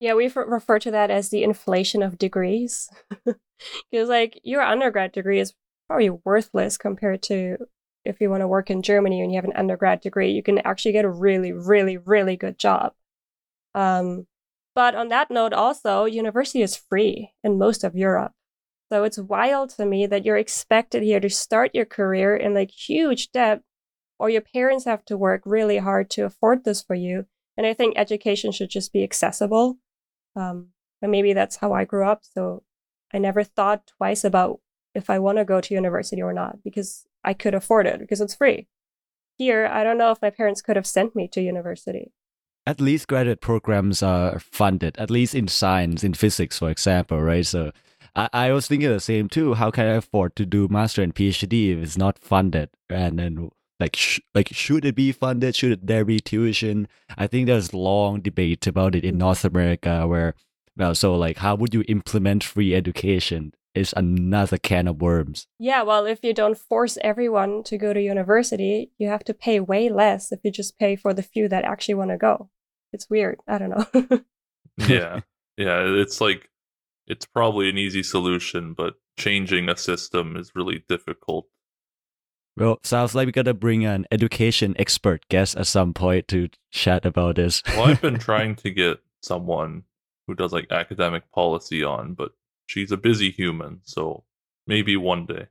Yeah, we refer to that as the inflation of degrees. Because like your undergrad degree is probably worthless compared to if you want to work in Germany and you have an undergrad degree, you can actually get a really, really, really good job. Um. But on that note, also, university is free in most of Europe. So it's wild to me that you're expected here to start your career in like huge debt, or your parents have to work really hard to afford this for you. And I think education should just be accessible. Um, and maybe that's how I grew up. So I never thought twice about if I want to go to university or not, because I could afford it because it's free. Here, I don't know if my parents could have sent me to university. at least graduate programs are funded, at least in science, in physics, for example, right? So I, I was thinking the same too. How can I afford to do master and PhD if it's not funded? And then like, sh- like should it be funded? Should it, there be tuition? I think there's long debate about it in North America where, well, so like, how would you implement free education is another can of worms. Yeah, well, if you don't force everyone to go to university, you have to pay way less if you just pay for the few that actually want to go. It's weird. I don't know. yeah. Yeah. It's like, it's probably an easy solution, but changing a system is really difficult. Well, sounds like we got to bring an education expert guest at some point to chat about this. Well, I've been trying to get someone who does like academic policy on, but she's a busy human, so maybe one day.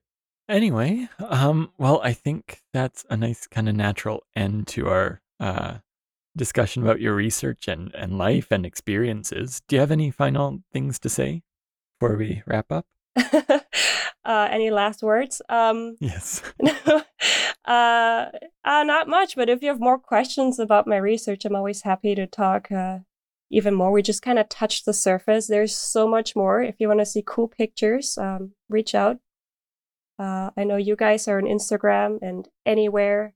Anyway, um, well, I think that's a nice kind of natural end to our uh, discussion about your research and, and life and experiences. Do you have any final things to say before we wrap up? uh, any last words? Um, yes. uh, uh, not much, but if you have more questions about my research, I'm always happy to talk uh, even more. We just kind of touched the surface. There's so much more. If you want to see cool pictures, um, reach out. Uh, I know you guys are on Instagram and anywhere.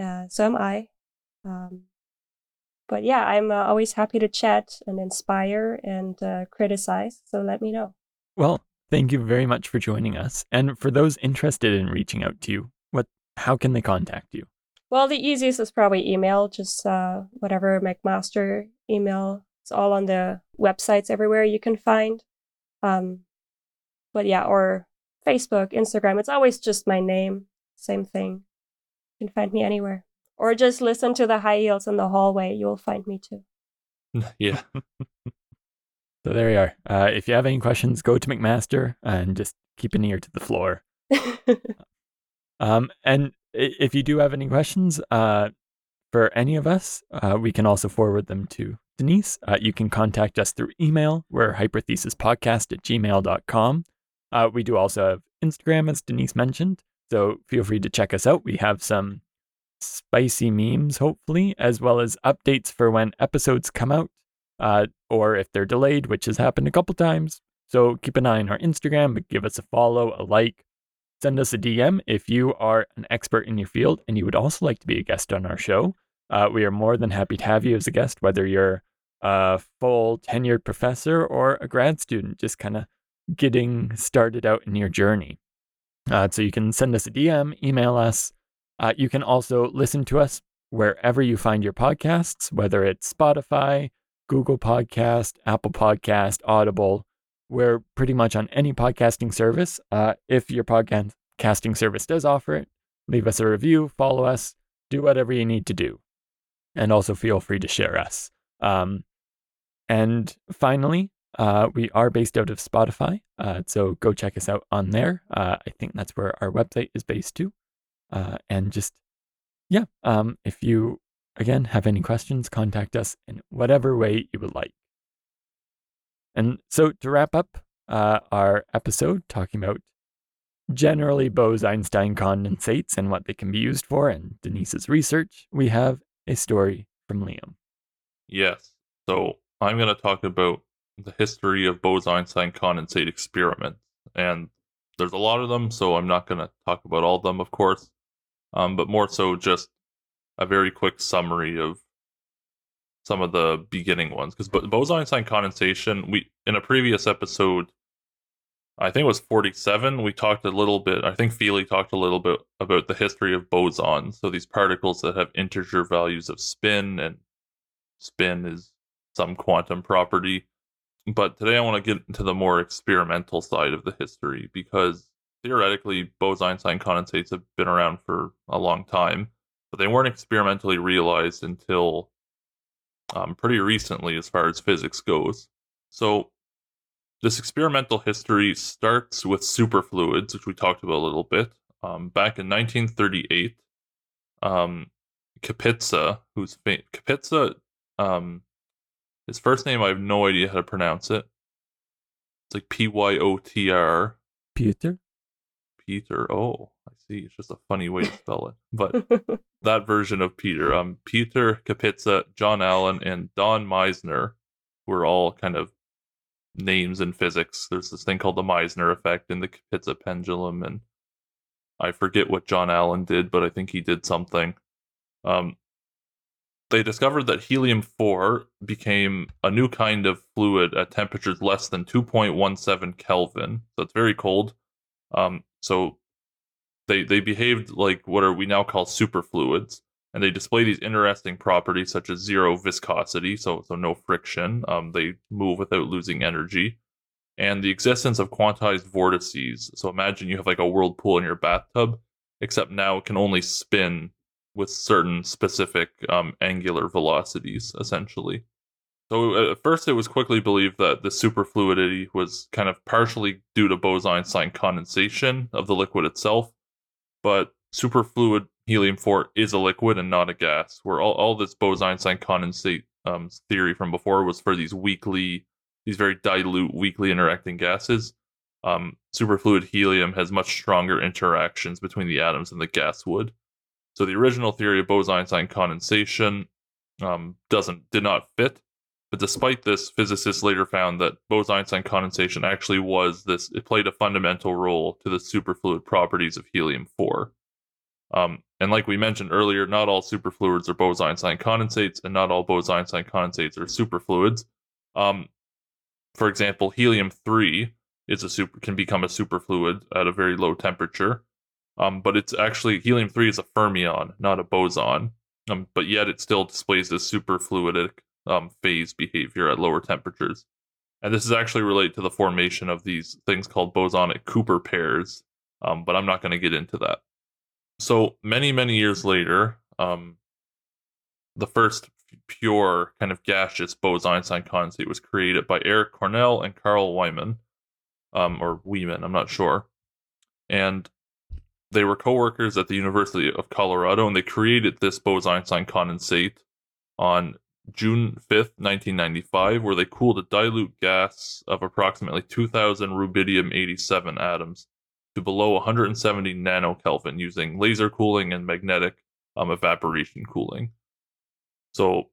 Uh, so am I. Um, but yeah, I'm uh, always happy to chat and inspire and uh, criticize. So let me know. Well, thank you very much for joining us. And for those interested in reaching out to you, what? How can they contact you? Well, the easiest is probably email, just uh, whatever McMaster email. It's all on the websites everywhere you can find. Um, but yeah, or Facebook, Instagram. It's always just my name. Same thing. You can find me anywhere. Or just listen to the high heels in the hallway. You'll find me too. Yeah. So there we are. Uh, if you have any questions, go to McMaster and just keep an ear to the floor. um, and If you do have any questions uh, for any of us, uh, we can also forward them to Denise. Uh, you can contact us through email. We're hyperthesispodcast at gmail dot com. Uh, we do also have Instagram, as Denise mentioned. So feel free to check us out. We have some spicy memes, hopefully, as well as updates for when episodes come out uh, or if they're delayed, which has happened a couple times. So keep an eye on our Instagram, but give us a follow, a like. Send us a D M if you are an expert in your field and you would also like to be a guest on our show. Uh, we are more than happy to have you as a guest, whether you're a full tenured professor or a grad student, just kind of getting started out in your journey. Uh, so you can send us a D M, email us. Uh, you can also listen to us wherever you find your podcasts, whether it's Spotify, Google Podcast, Apple Podcast, Audible. We're pretty much on any podcasting service. Uh, if your podcasting service does offer it, leave us a review, follow us, do whatever you need to do. And also feel free to share us. Um, and finally, uh, we are based out of Spotify. Uh, so go check us out on there. Uh, I think that's where our website is based too. Uh, and just, yeah, um, if you, again, have any questions, contact us in whatever way you would like. And so to wrap up uh, our episode, talking about generally Bose-Einstein condensates and what they can be used for and Denise's research, we have a story from Liam. Yes. So I'm going to talk about the history of Bose-Einstein condensate experiments. And there's a lot of them, so I'm not going to talk about all of them, of course, um, but more so just a very quick summary of some of the beginning ones, because Bose-Einstein condensation, we in a previous episode, I think it was forty-seven, we talked a little bit, I think Feely talked a little bit about the history of bosons, so these particles that have integer values of spin, and spin is some quantum property. But today I want to get into the more experimental side of the history, because theoretically Bose-Einstein condensates have been around for a long time, but they weren't experimentally realized until Um, pretty recently as far as physics goes. So this experimental history starts with superfluids, which we talked about a little bit. Um, back in nineteen thirty-eight, um, Kapitza, who's fa- Kapitza, um, his first name, I have no idea how to pronounce it. It's like P Y O T R. Peter? Peter, oh, I see. It's just a funny way to spell it. But that version of Peter. Um, Pyotr Kapitza, John Allen, and Don Meisner were all kind of names in physics. There's this thing called the Meisner effect and the Kapitza pendulum, and I forget what John Allen did, but I think he did something. Um, they discovered that helium four became a new kind of fluid at temperatures less than two point one seven Kelvin. So it's very cold. Um, so they they behaved like what are we now call superfluids, and they display these interesting properties such as zero viscosity, so so no friction. Um, they move without losing energy, and the existence of quantized vortices. So imagine you have like a whirlpool in your bathtub, except now it can only spin with certain specific um, angular velocities, essentially. So at first it was quickly believed that the superfluidity was kind of partially due to Bose-Einstein condensation of the liquid itself, but superfluid helium four is a liquid and not a gas, where all, all this Bose-Einstein condensate um, theory from before was for these weakly, these very dilute, weakly interacting gases. Um, superfluid helium has much stronger interactions between the atoms than the gas would. So the original theory of Bose-Einstein condensation um, doesn't did not fit. But despite this, physicists later found that Bose-Einstein condensation actually was this, it played a fundamental role to the superfluid properties of helium four. Um, and like we mentioned earlier, not all superfluids are Bose-Einstein condensates, and not all Bose-Einstein condensates are superfluids. Um, for example, helium three is a super, can become a superfluid at a very low temperature, um, but it's actually, helium three is a fermion, not a boson, um, but yet it still displays this superfluidic Um, phase behavior at lower temperatures. And this is actually related to the formation of these things called bosonic Cooper pairs, um, but I'm not going to get into that. So many, many years later, um, the first pure kind of gaseous Bose-Einstein condensate was created by Eric Cornell and Carl Wieman, um, or Wieman, I'm not sure. And they were co-workers at the University of Colorado, and they created this Bose-Einstein condensate on June fifth, nineteen ninety-five, where they cooled a dilute gas of approximately two thousand rubidium eighty-seven atoms to below one hundred seventy nanokelvin using laser cooling and magnetic um, evaporation cooling. So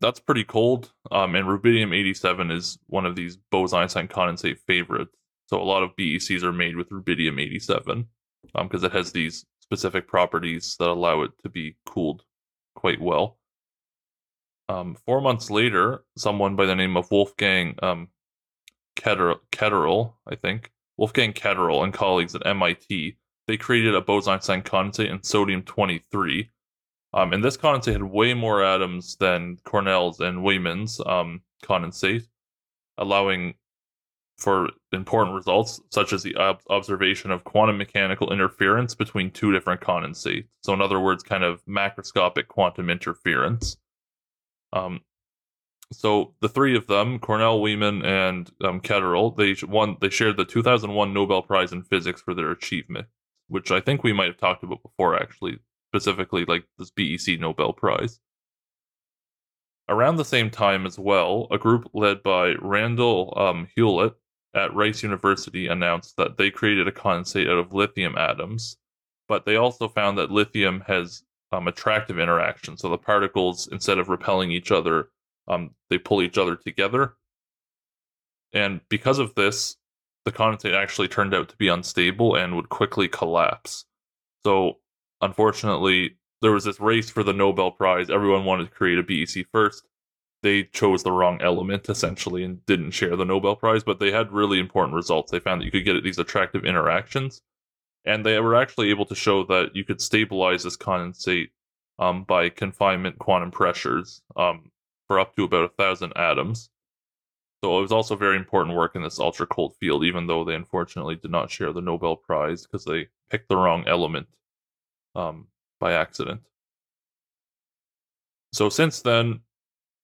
that's pretty cold, um, and rubidium eighty-seven is one of these Bose-Einstein condensate favorites. So a lot of B E Cs are made with rubidium eighty-seven um, because it has these specific properties that allow it to be cooled quite well. Um, four months later, someone by the name of Wolfgang um, Ketterle, Ketterle, I think, Wolfgang Ketterle and colleagues at M I T, they created a Bose-Einstein condensate in sodium twenty-three. Um, and this condensate had way more atoms than Cornell's and Wieman's um, condensate, allowing for important results, such as the ob- observation of quantum mechanical interference between two different condensates. So in other words, kind of macroscopic quantum interference. Um, so the three of them, Cornell, Wieman, and um, Ketterle, they won. They shared the two thousand one Nobel Prize in Physics for their achievement, which I think we might have talked about before, actually, specifically like this B E C Nobel Prize. Around the same time as well, a group led by Randall um, Hewlett at Rice University announced that they created a condensate out of lithium atoms, but they also found that lithium has Um, attractive interaction. So the particles, instead of repelling each other, um, they pull each other together. And because of this, the condensate actually turned out to be unstable and would quickly collapse. So unfortunately, there was this race for the Nobel Prize. Everyone wanted to create a B E C first. They chose the wrong element, essentially, and didn't share the Nobel Prize, but they had really important results. They found that you could get these attractive interactions. And they were actually able to show that you could stabilize this condensate um, by confinement quantum pressures um, for up to about one thousand atoms. So it was also very important work in this ultra-cold field, even though they unfortunately did not share the Nobel Prize because they picked the wrong element um, by accident. So since then,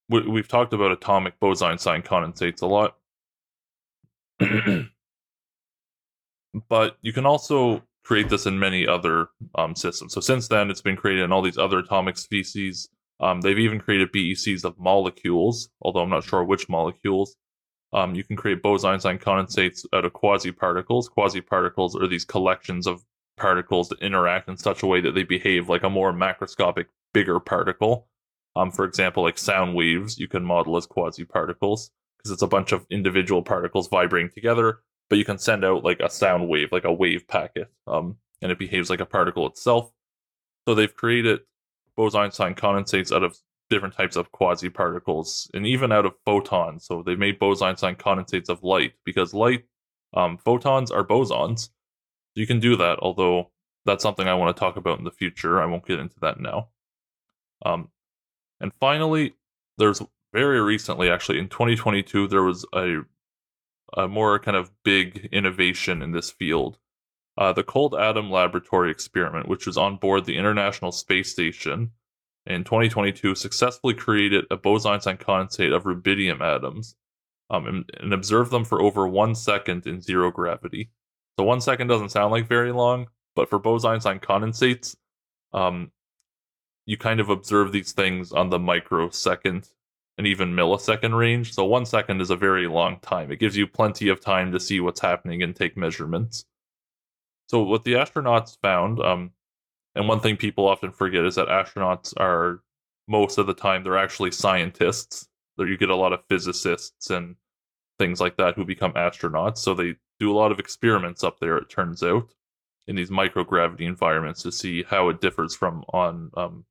we- we've talked about atomic Bose-Einstein condensates a lot. But you can also create this in many other um, systems. So since then, it's been created in all these other atomic species. Um, they've even created B E Cs of molecules, although I'm not sure which molecules. Um, you can create Bose-Einstein condensates out of quasi-particles. Quasi-particles are these collections of particles that interact in such a way that they behave like a more macroscopic, bigger particle. Um, for example, like sound waves, you can model as quasi-particles because it's a bunch of individual particles vibrating together, but you can send out like a sound wave, like a wave packet, um, and it behaves like a particle itself. So they've created Bose-Einstein condensates out of different types of quasi-particles and even out of photons. So they've made Bose-Einstein condensates of light because light, um, photons are bosons. You can do that, although that's something I want to talk about in the future. I won't get into that now. Um, and finally, there's very recently, actually, in twenty twenty-two, there was a, a more kind of big innovation in this field. Uh, the Cold Atom Laboratory experiment, which was on board the International Space Station in twenty twenty-two, successfully created a Bose-Einstein condensate of rubidium atoms um, and, and observed them for over one second in zero gravity. So one second doesn't sound like very long, but for Bose-Einstein condensates, um, you kind of observe these things on the microsecond and even millisecond range. So one second is a very long time. It gives you plenty of time to see what's happening and take measurements. So what the astronauts found, um, and one thing people often forget is that astronauts are, most of the time, they're actually scientists. You get a lot of physicists and things like that who become astronauts. So they do a lot of experiments up there, it turns out, in these microgravity environments to see how it differs from on um,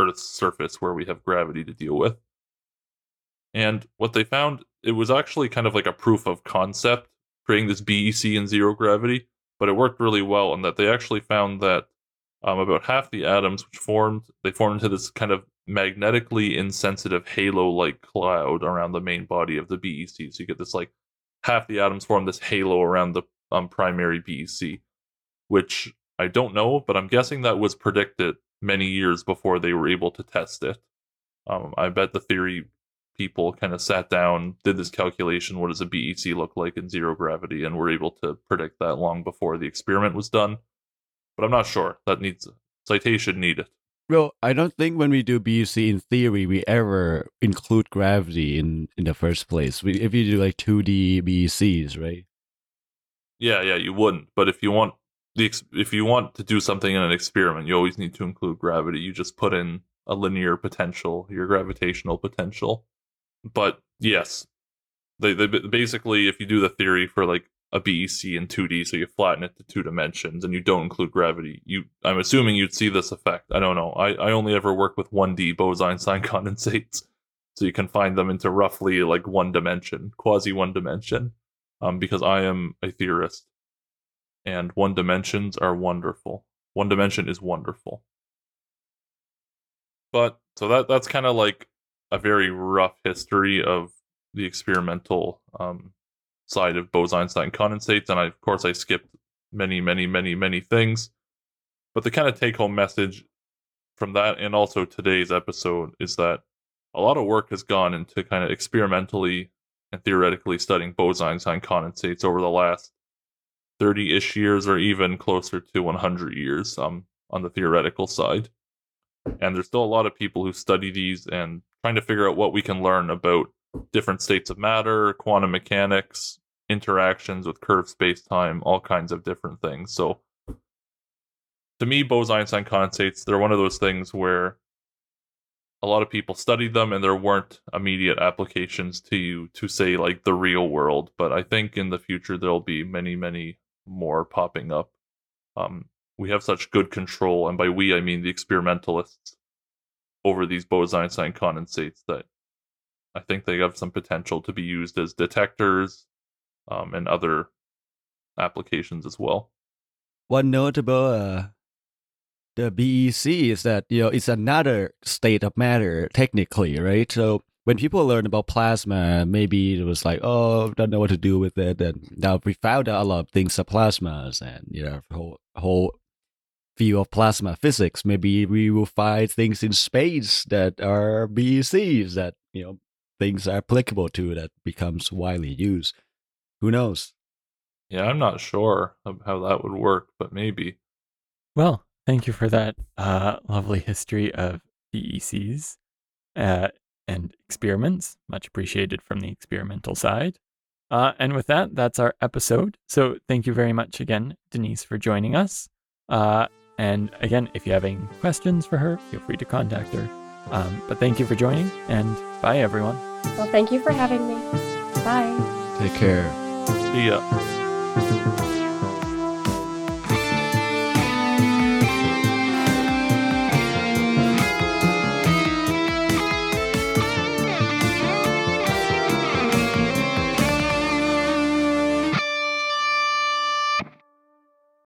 Earth's surface where we have gravity to deal with. And what they found, it was actually kind of like a proof of concept, creating this B E C in zero gravity. But it worked really well in that they actually found that um, about half the atoms which formed, they formed into this kind of magnetically insensitive halo-like cloud around the main body of the B E C. So you get this, like, half the atoms form this halo around the um, primary B E C, which I don't know, but I'm guessing that was predicted many years before they were able to test it. Um, I bet the theory people kind of sat down, did this calculation, what does a B E C look like in zero gravity, and were able to predict that long before the experiment was done. But I'm not sure. That needs a citation needed. Well, I don't think when we do B E C in theory, we ever include gravity in, in the first place. We, if you do like two D B E Cs, right? Yeah, yeah, you wouldn't. But if you want the if you want to do something in an experiment, you always need to include gravity. You just put in a linear potential, your gravitational potential. But yes, they, they basically, if you do the theory for like a B E C in two D, so you flatten it to two dimensions and you don't include gravity, you I'm assuming you'd see this effect. I don't know. I, I only ever work with one D Bose-Einstein condensates, so you can confine them into roughly like one dimension, quasi one dimension, um, because I am a theorist, and one dimensions are wonderful. One dimension is wonderful. But so that that's kind of like a very rough history of the experimental um, side of Bose-Einstein condensates, and I, of course I skipped many, many, many, many things. But the kind of take-home message from that and also today's episode is that a lot of work has gone into kind of experimentally and theoretically studying Bose-Einstein condensates over the last thirty-ish years or even closer to one hundred years um, on the theoretical side. And there's still a lot of people who study these and trying to figure out what we can learn about different states of matter, quantum mechanics, interactions with curved space-time, all kinds of different things. So to me, Bose-Einstein condensates, they're one of those things where a lot of people studied them and there weren't immediate applications to you to say like the real world. But I think in the future, there'll be many, many more popping up. Um, we have such good control, and by we, I mean the experimentalists, over these Bose-Einstein condensates that I think they have some potential to be used as detectors um, and other applications as well. One note about uh, the B E C is that, you know, it's another state of matter technically, right? So when people learn about plasma, maybe it was like, oh, don't know what to do with it. And now we found out a lot of things are plasmas and, you know, whole whole. view of plasma physics. Maybe we will find things in space that are B E Cs that, you know, things are applicable to that becomes widely used. Who knows? Yeah, I'm not sure of how that would work, but maybe. Well, thank you for that uh, lovely history of B E Cs uh, and experiments. Much appreciated from the experimental side. Uh, and with that, that's our episode. So thank you very much again, Denise, for joining us. Uh, and again, if you have any questions for her, feel free to contact her. Um, but thank you for joining, and bye, everyone. Well, thank you for having me. Bye. Take care. See ya.